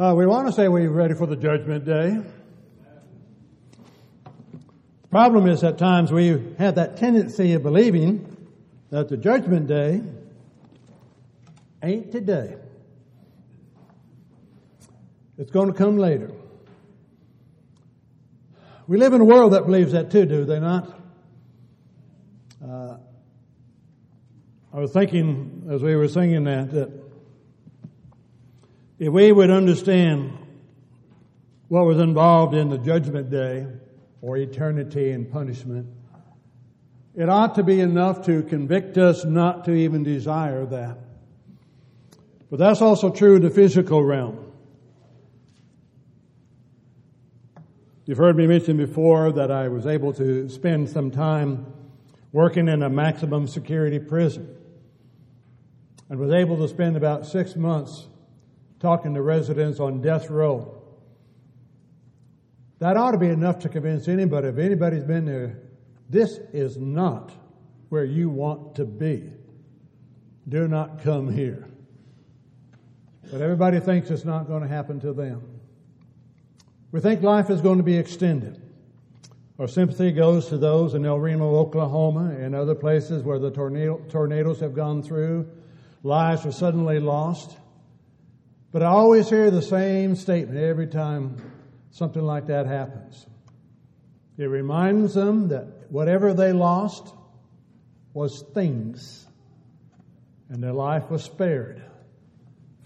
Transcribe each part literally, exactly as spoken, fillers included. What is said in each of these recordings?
Uh, we want to say we're ready for the judgment day. The problem is at times we have that tendency of believing that the judgment day ain't today. It's going to come later. We live in a world that believes that too, do they not? Uh, I was thinking as we were singing that, that if we would understand what was involved in the judgment day or eternity and punishment, it ought to be enough to convict us not to even desire that. But that's also true in the physical realm. You've heard me mention before that I was able to spend some time working in a maximum security prison and was able to spend about six months talking to residents on death row. That ought to be enough to convince anybody, if anybody's been there, this is not where you want to be. Do not come here. But everybody thinks it's not going to happen to them. We think life is going to be extended. Our sympathy goes to those in El Reno, Oklahoma, and other places where the tornado, tornadoes have gone through. Lives are suddenly lost. But I always hear the same statement every time something like that happens. It reminds them that whatever they lost was things, and their life was spared.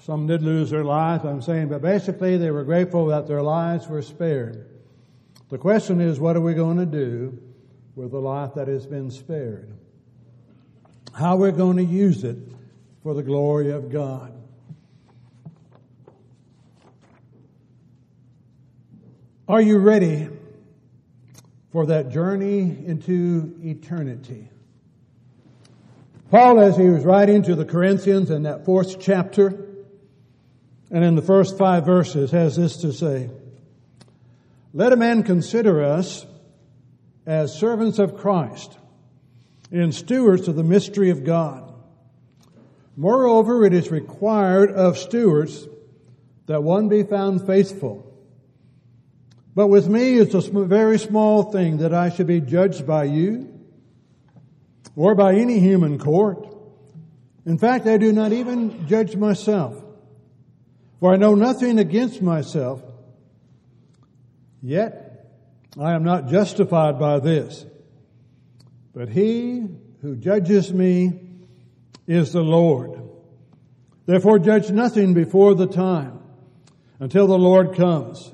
Some did lose their life, I'm saying, but basically they were grateful that their lives were spared. The question is, what are we going to do with the life that has been spared? How we're going to use it for the glory of God. Are you ready for that journey into eternity? Paul, as he was writing to the Corinthians in that fourth chapter, and in the first five verses, has this to say: "Let a man consider us as servants of Christ and stewards of the mystery of God. Moreover, it is required of stewards that one be found faithful. But with me it's a very small thing that I should be judged by you or by any human court. In fact, I do not even judge myself. For I know nothing against myself, yet I am not justified by this. But he who judges me is the Lord. Therefore judge nothing before the time, until the Lord comes,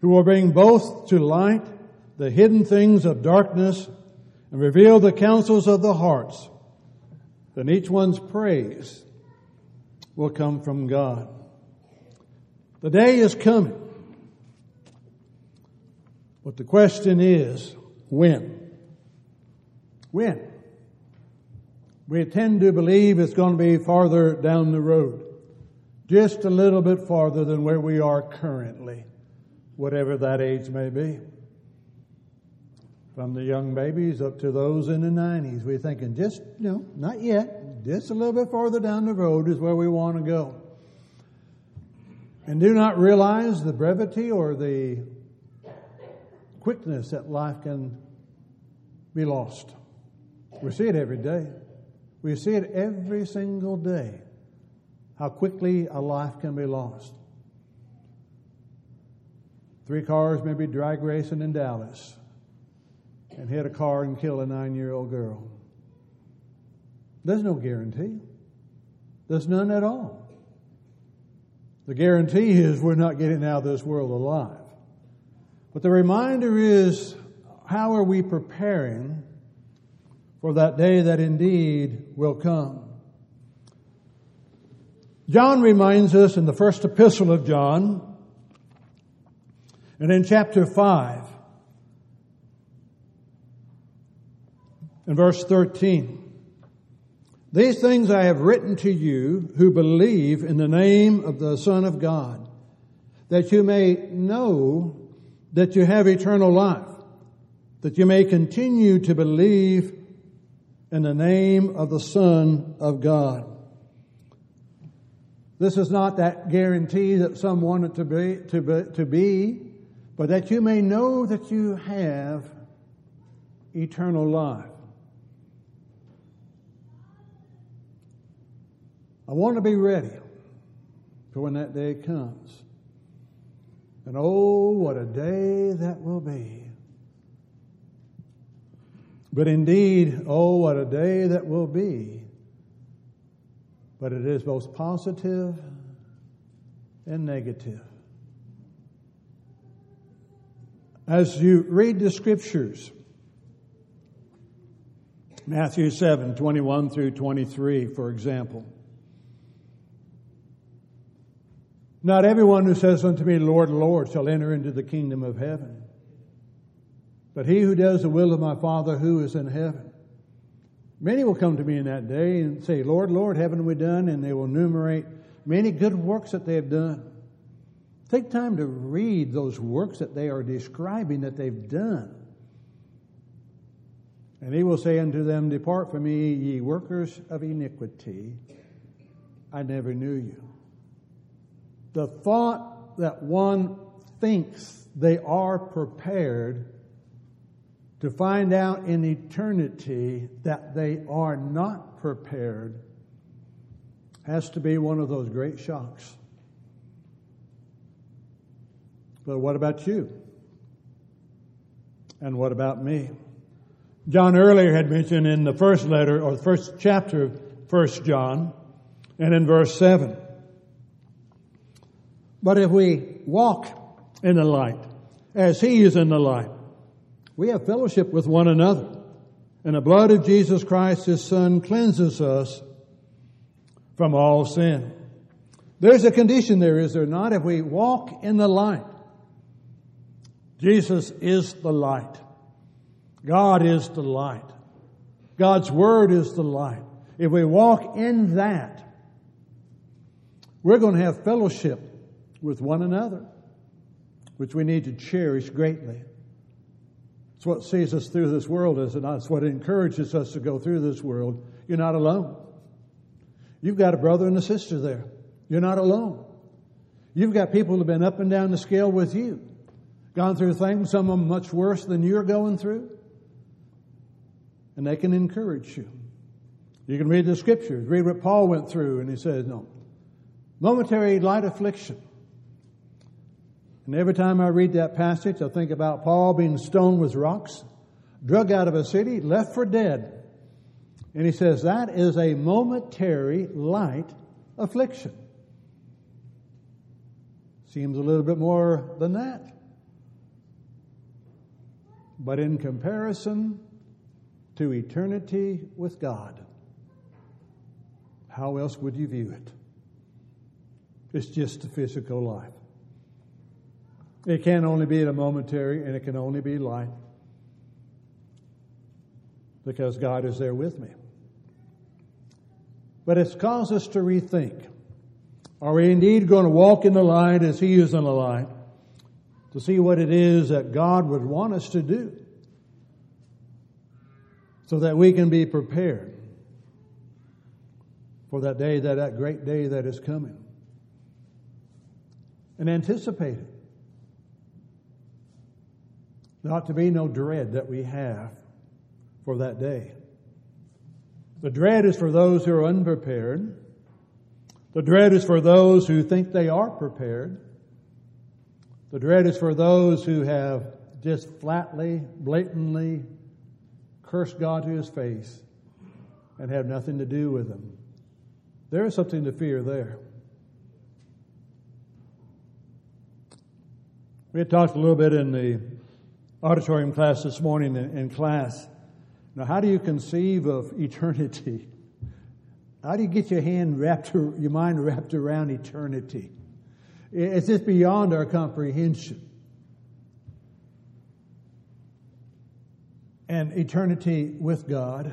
who will bring both to light the hidden things of darkness and reveal the counsels of the hearts. Then each one's praise will come from God." The day is coming. But the question is, when? When? We tend to believe it's going to be farther down the road. Just a little bit farther than where we are currently, whatever that age may be. From the young babies up to those in the nineties, we're thinking just, you know, not yet. Just a little bit farther down the road is where we want to go. And do not realize the brevity or the quickness that life can be lost. We see it every day. We see it every single day, how quickly a life can be lost. Three cars may be drag racing in Dallas and hit a car and kill a nine-year-old girl. There's no guarantee. There's none at all. The guarantee is we're not getting out of this world alive. But the reminder is, how are we preparing for that day that indeed will come? John reminds us in the first epistle of John, and in chapter five, in verse thirteen, "These things I have written to you who believe in the name of the Son of God, that you may know that you have eternal life, that you may continue to believe in the name of the Son of God." This is not that guarantee that some want it to be, to be, to be, but that you may know that you have eternal life. I want to be ready for when that day comes. And oh, what a day that will be. But indeed, oh, what a day that will be. But it is both positive and negative. As you read the scriptures, Matthew seven, twenty-one through twenty-three, for example. Not everyone who says unto me, Lord, Lord, shall enter into the kingdom of heaven, but he who does the will of my Father who is in heaven. Many will come to me in that day and say, Lord, Lord, haven't we done? And they will enumerate many good works that they have done. Take time to read those works that they are describing that they've done. And he will say unto them, Depart from me, ye workers of iniquity. I never knew you. The thought that one thinks they are prepared to find out in eternity that they are not prepared has to be one of those great shocks. But what about you? And what about me? John earlier had mentioned in the first letter or the first chapter of First John and in verse seven. But if we walk in the light, as he is in the light, we have fellowship with one another. And the blood of Jesus Christ, his Son, cleanses us from all sin. There's a condition there, is there not? If we walk in the light, Jesus is the light. God is the light. God's Word is the light. If we walk in that, we're going to have fellowship with one another, which we need to cherish greatly. It's what sees us through this world, is it not? It's what encourages us to go through this world. You're not alone. You've got a brother and a sister there. You're not alone. You've got people who have been up and down the scale with you, gone through things, some of them much worse than you're going through, and they can encourage you. You can read the scriptures, read what Paul went through, and he says, no, momentary light affliction. And every time I read that passage, I think about Paul being stoned with rocks, drug out of a city, left for dead. And he says, that is a momentary light affliction. Seems a little bit more than that. But in comparison to eternity with God, how else would you view it? It's just a physical life. It can only be a momentary, and it can only be light, because God is there with me. But it's caused us to rethink. Are we indeed going to walk in the light as he is in the light, to see what it is that God would want us to do so that we can be prepared for that day, that, that great day that is coming, and anticipate it? There ought to be no dread that we have for that day. The dread is for those who are unprepared. The dread is for those who think they are prepared. The dread is for those who have just flatly, blatantly cursed God to his face and have nothing to do with him. There is something to fear there. We had talked a little bit in the auditorium class this morning in class. Now, how do you conceive of eternity? How do you get your hand wrapped, your mind wrapped around eternity? It's just beyond our comprehension. And eternity with God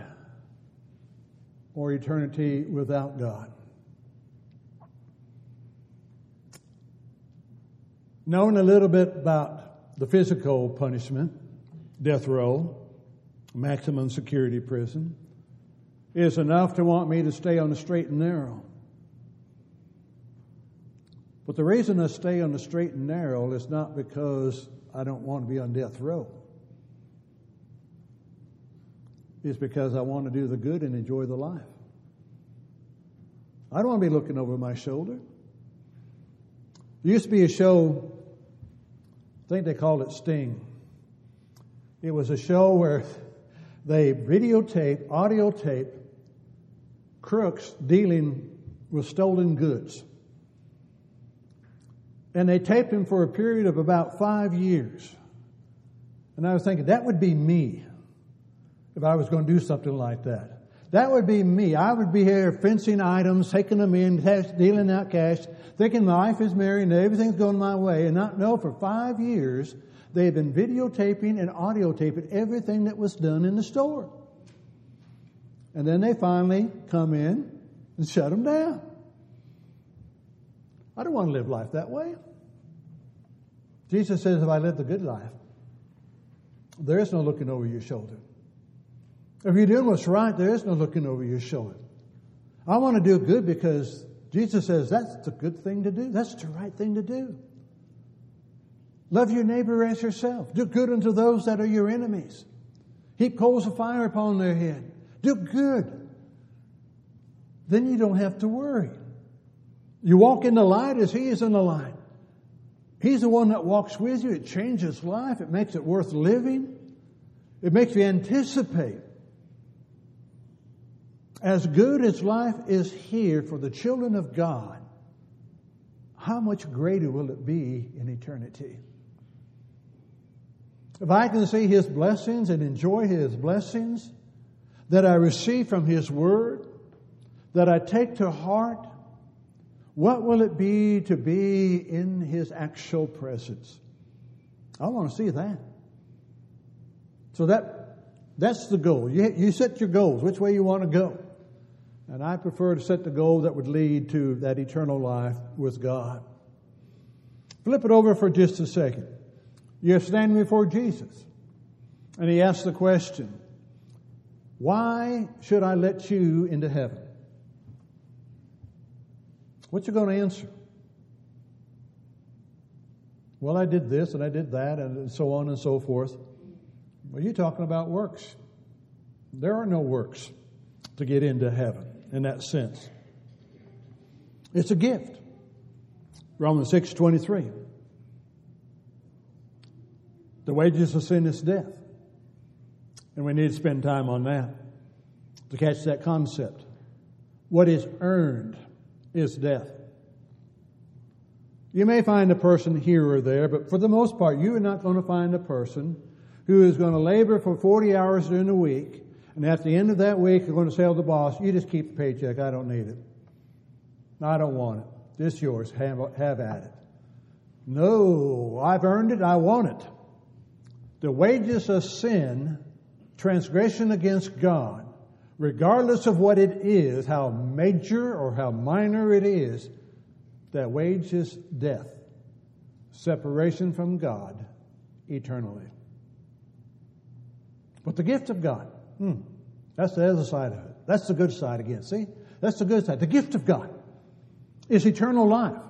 or eternity without God. Knowing a little bit about the physical punishment, death row, maximum security prison, is enough to want me to stay on the straight and narrow. But the reason I stay on the straight and narrow is not because I don't want to be on death row. It's because I want to do the good and enjoy the life. I don't want to be looking over my shoulder. There used to be a show, I think they called it Sting. It was a show where they videotape, audio tape, crooks dealing with stolen goods. And they taped him for a period of about five years. And I was thinking, that would be me if I was going to do something like that. That would be me. I would be here fencing items, taking them in, dealing out cash, thinking my life is merry and everything's going my way, and not know for five years they had been videotaping and audiotaping everything that was done in the store. And then they finally come in and shut them down. I don't want to live life that way. Jesus says, if I live the good life, there is no looking over your shoulder. If you're doing what's right, there is no looking over your shoulder. I want to do good because Jesus says that's the good thing to do. That's the right thing to do. Love your neighbor as yourself. Do good unto those that are your enemies. Heap coals of fire upon their head. Do good. Then you don't have to worry. You walk in the light as He is in the light. He's the one that walks with you. It changes life. It makes it worth living. It makes you anticipate. As good as life is here for the children of God, how much greater will it be in eternity? If I can see His blessings and enjoy His blessings that I receive from His Word, that I take to heart, what will it be to be in His actual presence? I want to see that. So that that's the goal. You, you set your goals, which way you want to go. And I prefer to set the goal that would lead to that eternal life with God. Flip it over for just a second. You're standing before Jesus. And He asks the question, why should I let you into heaven? What you going to answer? Well, I did this and I did that and so on and so forth. Well, you're talking about works. There are no works to get into heaven in that sense. It's a gift. Romans six twenty-three. The wages of sin is death. And we need to spend time on that to catch that concept. What is earned is death. You may find a person here or there, but for the most part, you are not going to find a person who is going to labor for forty hours during the week, and at the end of that week, you're going to say to the boss, you just keep the paycheck, I don't need it. I don't want it. It's yours. Have, have at it. No, I've earned it. I want it. The wages of sin, transgression against God, regardless of what it is, how major or how minor it is, that wage is death, separation from God eternally. But the gift of God, hmm, that's the other side of it. That's the good side again, see? That's the good side. The gift of God is eternal life.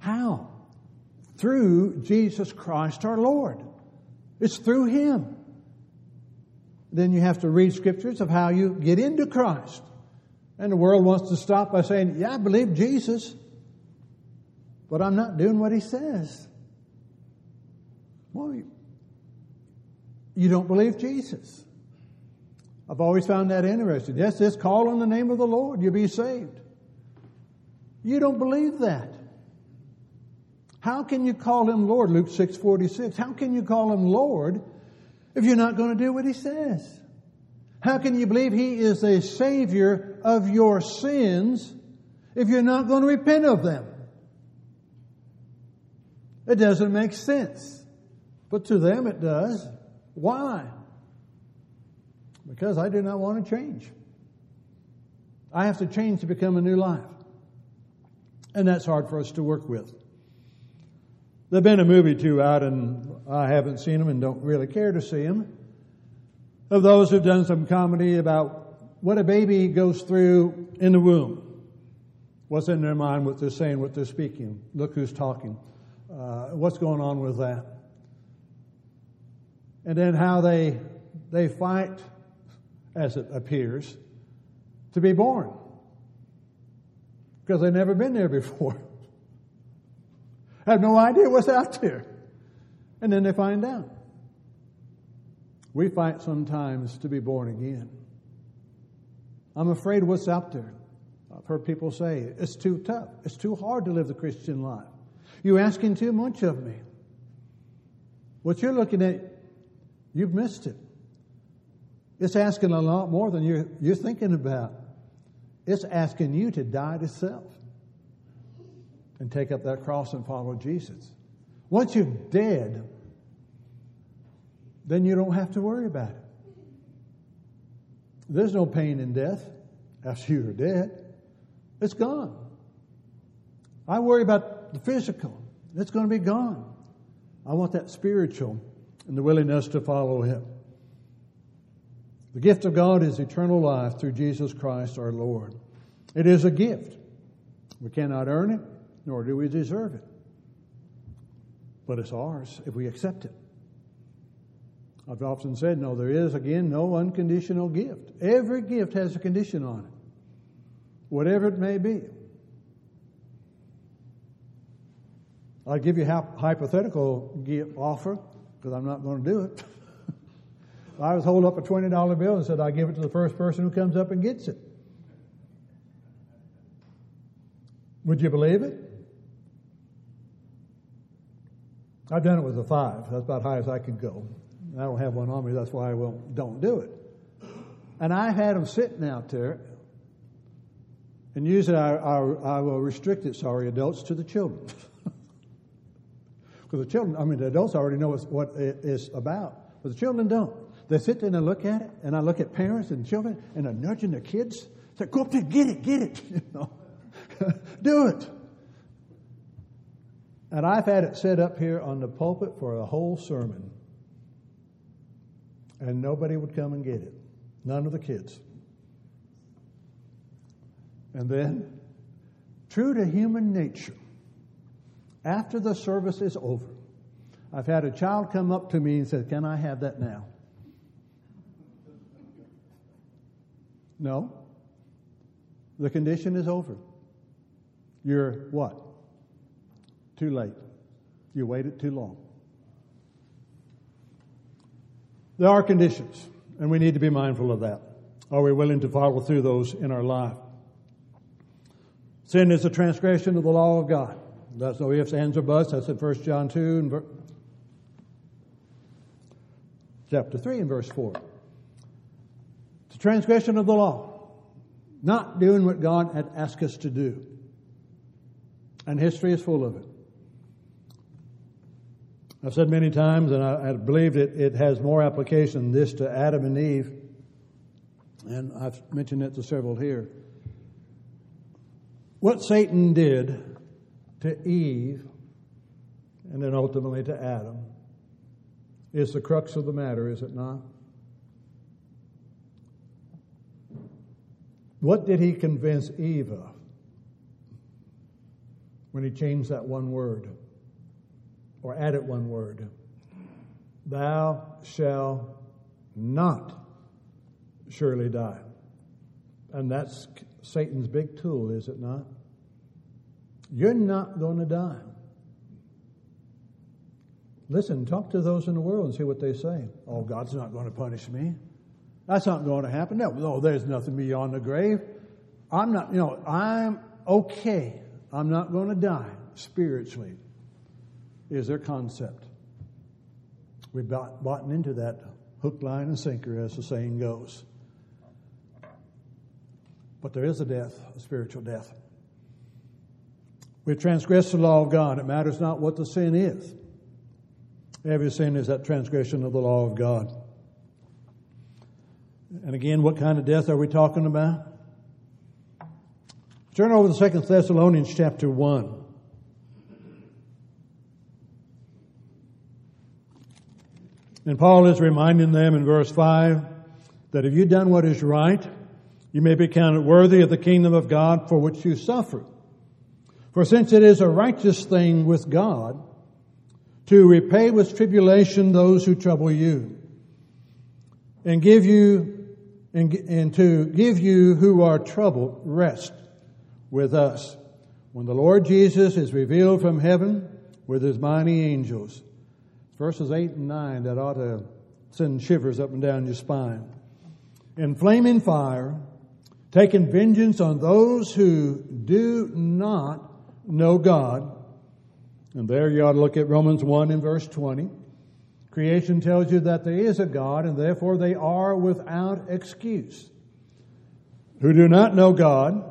How? Through Jesus Christ our Lord. It's through Him. Then you have to read scriptures of how you get into Christ. And the world wants to stop by saying, yeah, I believe Jesus, but I'm not doing what He says. Well, you don't believe Jesus. I've always found that interesting. Yes, this call on the name of the Lord, you'll be saved. You don't believe that. How can you call Him Lord? Luke six forty-six. How can you call Him Lord if you're not going to do what He says? How can you believe He is a Savior of your sins if you're not going to repent of them? It doesn't make sense. But to them it does. Why? Because I do not want to change. I have to change to become a new life. And that's hard for us to work with. There's been a movie too out, and I haven't seen them and don't really care to see them, of those who've done some comedy about what a baby goes through in the womb. What's in their mind, what they're saying, what they're speaking? Look who's talking. Uh, what's going on with that? And then how they they fight, as it appears, to be born. Because they've never been there before. Have no idea what's out there. And then they find out. We fight sometimes to be born again. I'm afraid what's out there. I've heard people say, it's too tough. It's too hard to live the Christian life. You're asking too much of me. What you're looking at, you've missed it. It's asking a lot more than you're, you're thinking about. It's asking you to die to self and take up that cross and follow Jesus. Once you're dead, then you don't have to worry about it. There's no pain in death after you're dead. It's gone. I worry about the physical. It's going to be gone. I want that spiritual and the willingness to follow Him. The gift of God is eternal life through Jesus Christ our Lord. It is a gift. We cannot earn it, nor do we deserve it. But it's ours if we accept it. I've often said, no, there is, again, no unconditional gift. Every gift has a condition on it, whatever it may be. I'll give you a hypothetical gift offer, because I'm not going to do it. I was holding up a twenty dollar bill and said, I give it to the first person who comes up and gets it. Would you believe it? I've done it with a five. That's about high as I could go. I don't have one on me. That's why I won't, don't do it. And I had them sitting out there. And usually I, I, I will restrict it, sorry, adults, to the children. Because the children, I mean, the adults already know what it is about. But the children don't. They sit there and they look at it. And I look at parents and children and they're nudging their kids. They say, go up there, get it, get it. You know, do it. And I've had it set up here on the pulpit for a whole sermon. And nobody would come and get it. None of the kids. And then, true to human nature, after the service is over, I've had a child come up to me and said, can I have that now? No. The condition is over. You're what? Too late. You waited too long. There are conditions, and we need to be mindful of that. Are we willing to follow through those in our life? Sin is a transgression of the law of God. That's no ifs, ands, or buts. That's in First John two, and ver- chapter three and verse four. It's a transgression of the law. Not doing what God had asked us to do. And history is full of it. I've said many times, and I, I believe it, it has more application this to Adam and Eve, and I've mentioned it to several here. What Satan did to Eve, and then ultimately to Adam, is the crux of the matter, is it not? What did he convince Eve of when he changed that one word? Or add it one word. Thou shalt not surely die. And that's Satan's big tool, is it not? You're not going to die. Listen, talk to those in the world and see what they say. Oh, God's not going to punish me. That's not going to happen. No, no, there's nothing beyond the grave. I'm not, you know, I'm okay. I'm not going to die spiritually. Is their concept. We've bought, bought into that hook, line, and sinker, as the saying goes. But there is a death, a spiritual death. We've transgressed the law of God. It matters not what the sin is. Every sin is that transgression of the law of God. And again, what kind of death are we talking about? Turn over to Second Thessalonians chapter one. And Paul is reminding them in verse five that if you've done what is right, you may be counted worthy of the kingdom of God for which you suffer. For since it is a righteous thing with God to repay with tribulation those who trouble you, and give you and, and to give you who are troubled rest with us, when the Lord Jesus is revealed from heaven with his mighty angels. Verses eight and nine, that ought to send shivers up and down your spine. In flaming fire, taking vengeance on those who do not know God. And there you ought to look at Romans one and verse twenty. Creation tells you that there is a God, and therefore they are without excuse, who do not know God,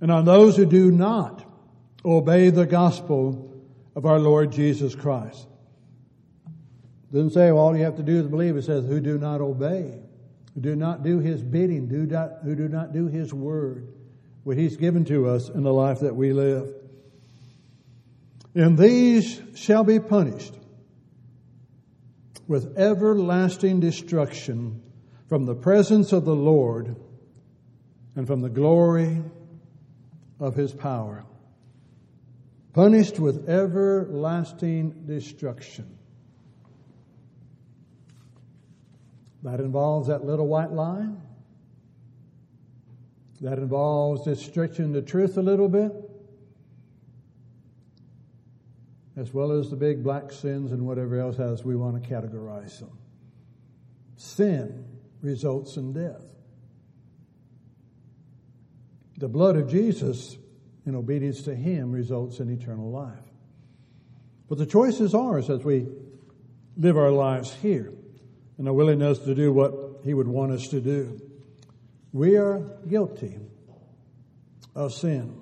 and on those who do not obey the gospel of our Lord Jesus Christ. It doesn't say, well, all you have to do is believe. It says, who do not obey, who do not do his bidding, do not, who do not do his word, what he's given to us in the life that we live. And these shall be punished with everlasting destruction from the presence of the Lord and from the glory of his power. Punished with everlasting destruction. That involves that little white line. That involves just stretching the truth a little bit, as well as the big black sins and whatever else as we want to categorize them. Sin results in death. The blood of Jesus in obedience to him results in eternal life. But the choice is ours as we live our lives here and our willingness to do what he would want us to do. We are guilty of sin.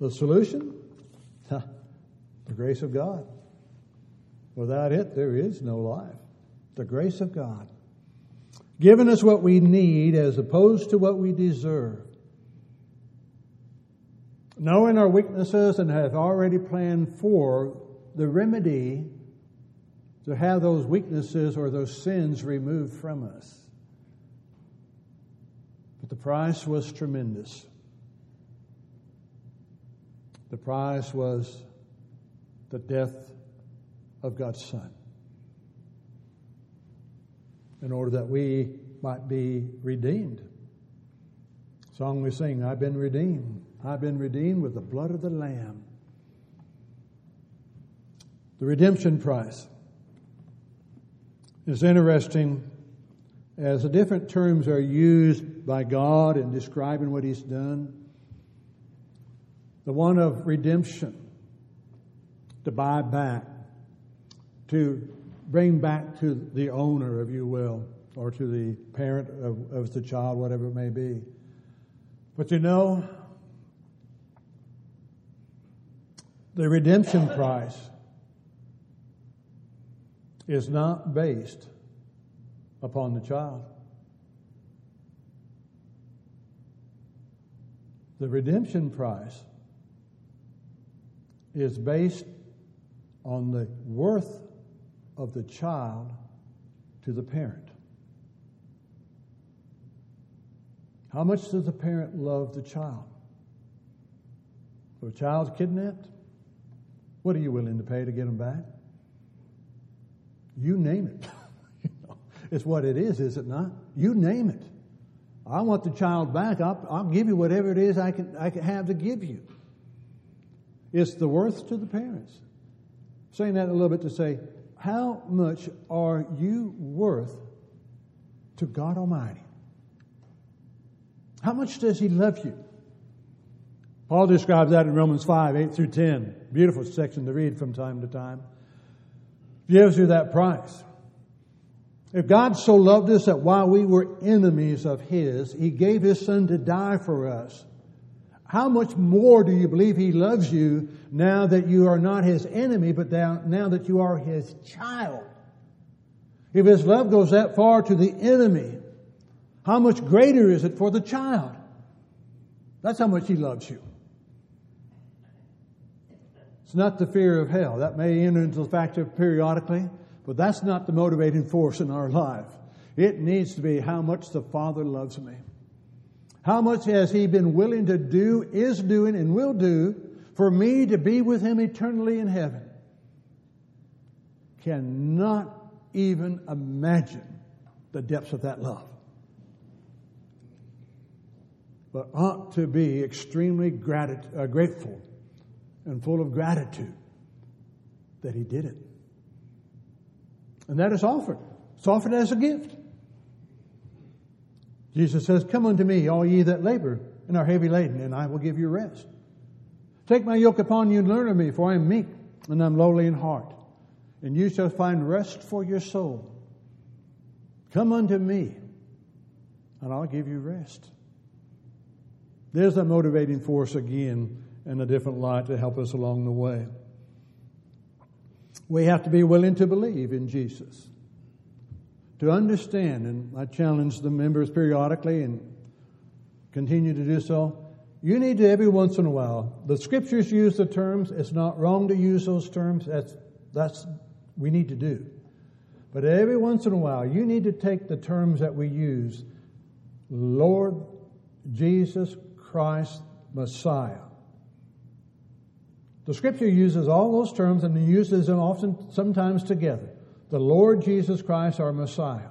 The solution? The grace of God. Without it, there is no life. The grace of God. Giving us what we need as opposed to what we deserve. Knowing our weaknesses and have already planned for the remedy to have those weaknesses or those sins removed from us. But the price was tremendous. The price was the death of God's Son, in order that we might be redeemed. The song we sing, I've been redeemed. I've been redeemed with the blood of the Lamb. The redemption price is interesting as the different terms are used by God in describing what he's done. The one of redemption, to buy back, to bring back to the owner, if you will, or to the parent of, of the child, whatever it may be. But you know, the redemption price is not based upon the child. The redemption price is based on the worth of the child to the parent. How much does the parent love the child? If a child's kidnapped, what are you willing to pay to get them back? You name it. It's what it is, is it not? You name it. I want the child back. I'll, I'll give you whatever it is I can, I can have to give you. It's the worth to the parents. Saying that a little bit to say, how much are you worth to God Almighty? How much does he love you? Paul describes that in Romans five, eight through ten. Beautiful section to read from time to time. Gives you that price. If God so loved us that while we were enemies of his, he gave his son to die for us, how much more do you believe he loves you now that you are not his enemy, but now that you are his child? If his love goes that far to the enemy, how much greater is it for the child? That's how much he loves you. It's not the fear of hell. That may enter into the factor periodically, but that's not the motivating force in our life. It needs to be how much the Father loves me. How much has He been willing to do, is doing, and will do for me to be with Him eternally in heaven? Cannot even imagine the depths of that love. But ought to be extremely grat- uh, grateful and full of gratitude that He did it. And that is offered. It's offered as a gift. Jesus says, "Come unto me, all ye that labor and are heavy laden, and I will give you rest. Take my yoke upon you and learn of me, for I am meek and I am lowly in heart, and you shall find rest for your soul. Come unto me, and I'll give you rest." There's a motivating force again in a different light to help us along the way. We have to be willing to believe in Jesus, to understand, and I challenge the members periodically and continue to do so, you need to every once in a while. The Scriptures use the terms. It's not wrong to use those terms. That's, that's we need to do. But every once in a while, you need to take the terms that we use, Lord Jesus Christ, Messiah. The Scripture uses all those terms and uses them often, sometimes together. The Lord Jesus Christ, our Messiah.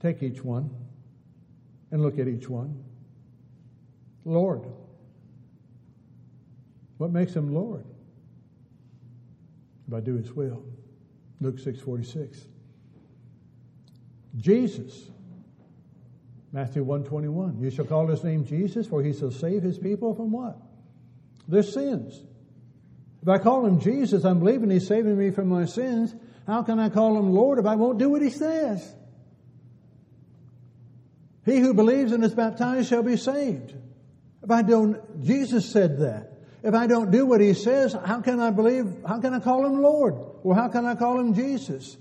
Take each one and look at each one. Lord. What makes Him Lord? If I do His will. Luke six forty-six. Jesus. Matthew one twenty-one. You shall call His name Jesus, for He shall save His people from what? Their sins. If I call Him Jesus, I'm believing He's saving me from my sins. How can I call Him Lord if I won't do what He says? He who believes and is baptized shall be saved. If I don't, Jesus said that. If I don't do what He says, how can I believe, how can I call Him Lord? Or how can I call Him Jesus?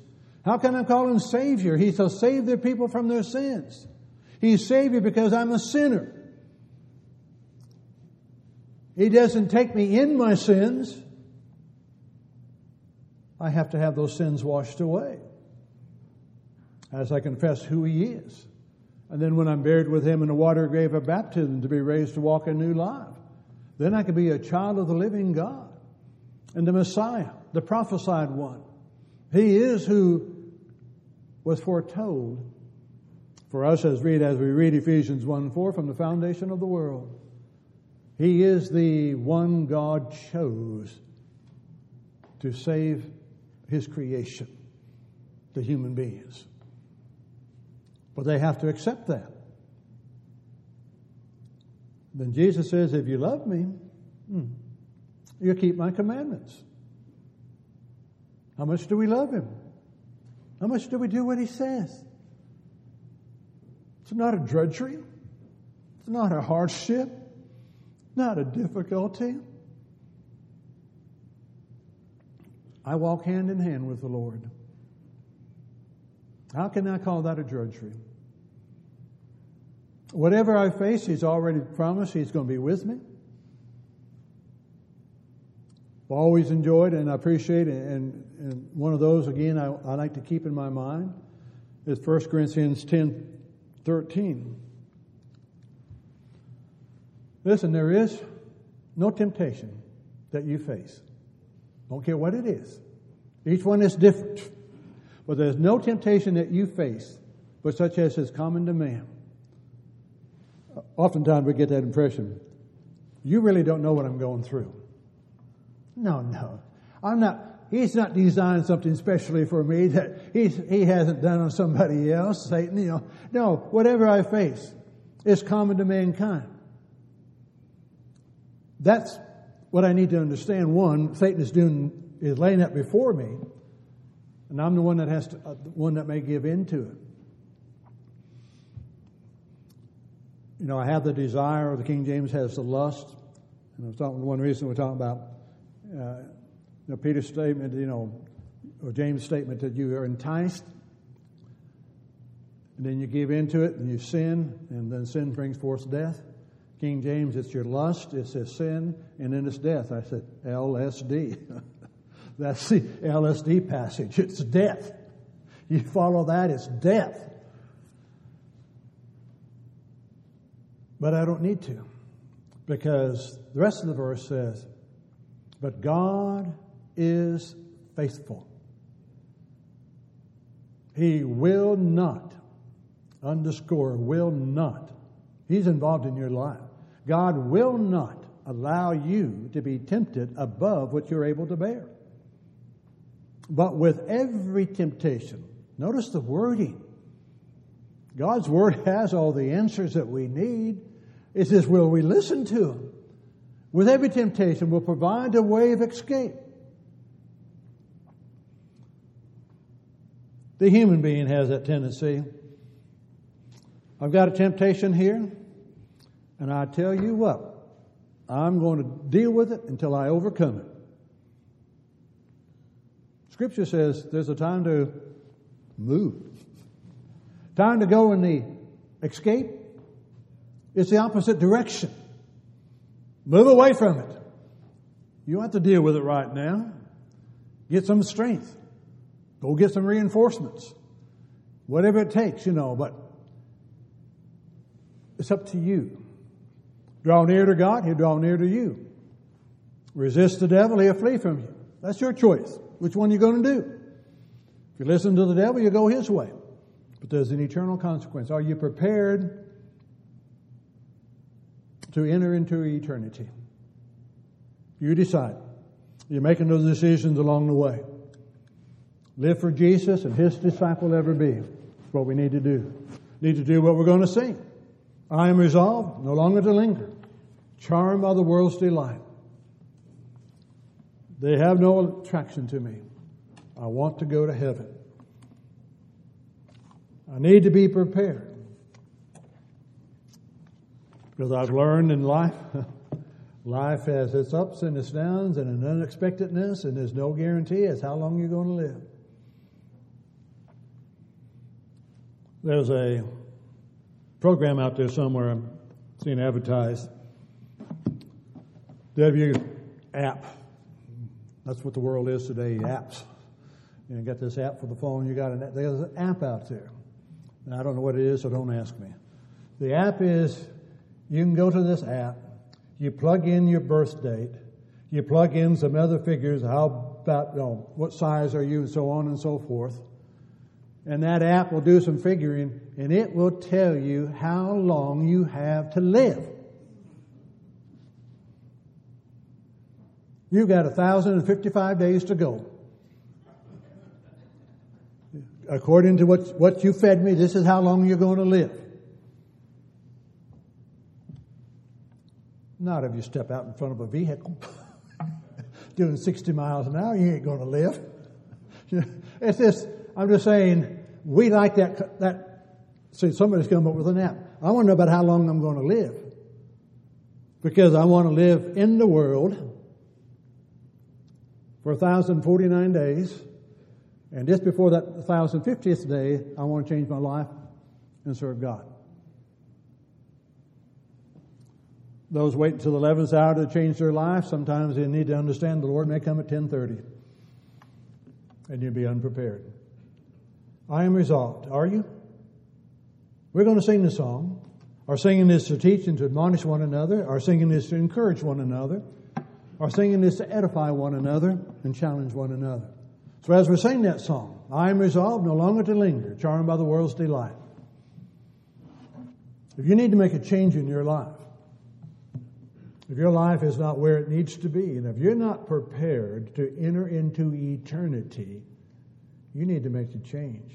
How can I call Him Savior? He shall save their people from their sins. He's Savior because I'm a sinner. He doesn't take me in my sins. I have to have those sins washed away as I confess who He is. And then when I'm buried with Him in the water grave of baptism to be raised to walk a new life, then I can be a child of the living God and the Messiah, the prophesied one. He is who was foretold for us as read as we read Ephesians one four from the foundation of the world. He is the one God chose to save His creation, the human beings. But they have to accept that. Then Jesus says, if you love me, you'll keep my commandments. How much do we love Him? How much do we do what He says? It's not a drudgery. It's not a hardship. Not a difficulty. I walk hand in hand with the Lord. How can I call that a drudgery? Whatever I face, He's already promised He's going to be with me. I've always enjoyed and I appreciate it. And, and one of those, again, I, I like to keep in my mind is First Corinthians ten thirteen. Listen, there is no temptation that you face. Don't care what it is. Each one is different. But there's no temptation that you face, but such as is common to man. Oftentimes we get that impression. You really don't know what I'm going through. No, no. I'm not. He's not designed something specially for me that he's, he hasn't done on somebody else, Satan, you know. No, whatever I face is common to mankind. That's what I need to understand. One, Satan is doing is laying that before me, and I'm the one that has to, uh, one that may give in to it. You know, I have the desire, or the King James has the lust. And I was talking one reason we're talking about uh, you know, Peter's statement, you know, or James' statement that you are enticed, and then you give in to it, and you sin, and then sin brings forth death. King James, it's your lust, it's his sin, and then it's death. I said, L S D. That's the L S D passage. It's death. You follow that, it's death. But I don't need to, because the rest of the verse says, but God is faithful. He will not, underscore, will not. He's involved in your life. God will not allow you to be tempted above what you're able to bear. But with every temptation, notice the wording. God's word has all the answers that we need. It says, will we listen to him? With every temptation, we'll provide a way of escape. The human being has that tendency. I've got a temptation here, and I tell you what, I'm going to deal with it until I overcome it. Scripture says there's a time to move. Time to go in the escape. It's the opposite direction. Move away from it. You don't have to deal with it right now. Get some strength. Go get some reinforcements. Whatever it takes, you know, but it's up to you. Draw near to God, he'll draw near to you. Resist the devil, he'll flee from you. That's your choice. Which one are you going to do? If you listen to the devil, you go his way. But there's an eternal consequence. Are you prepared to enter into eternity? You decide. You're making those decisions along the way. Live for Jesus and his disciple ever be. That's what we need to do. Need to do what we're going to sing. I am resolved no longer to linger, charmed by the world's delight. They have no attraction to me. I want to go to heaven. I need to be prepared, because I've learned in life, life has its ups and its downs and an unexpectedness, and there's no guarantee as how long you're going to live. There's a program out there somewhere I'm seeing advertised. W app. That's what the world is today, apps. You know, you got this app for the phone. You got an app. There's an app out there. Now, I don't know what it is, so don't ask me. The app is, you can go to this app, you plug in your birth date, you plug in some other figures, how about, you know, what size are you, and so on and so forth. And that app will do some figuring, and it will tell you how long you have to live. You've got one thousand fifty-five days to go. According to what, what you fed me, this is how long you're going to live. Not if you step out in front of a vehicle doing sixty miles an hour, you ain't going to live. It's this, I'm just saying, we like that. that. See, somebody's come up with an app. I want to know about how long I'm going to live, because I want to live in the world for one thousand forty-nine days. And just before that one thousand fiftieth day, I want to change my life and serve God. Those wait until the eleventh hour to change their life, sometimes they need to understand the Lord may come at ten thirty. And you'll be unprepared. I am resolved. Are you? We're going to sing the song. Our singing is to teach and to admonish one another. Our singing is to encourage one another. Our singing is to edify one another and challenge one another. So as we sing that song, I am resolved no longer to linger, charmed by the world's delight. If you need to make a change in your life, if your life is not where it needs to be, and if you're not prepared to enter into eternity, you need to make the change.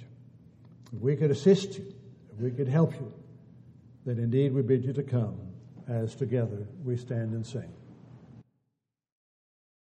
If we could assist you, if we could help you, then indeed we bid you to come as together we stand and sing.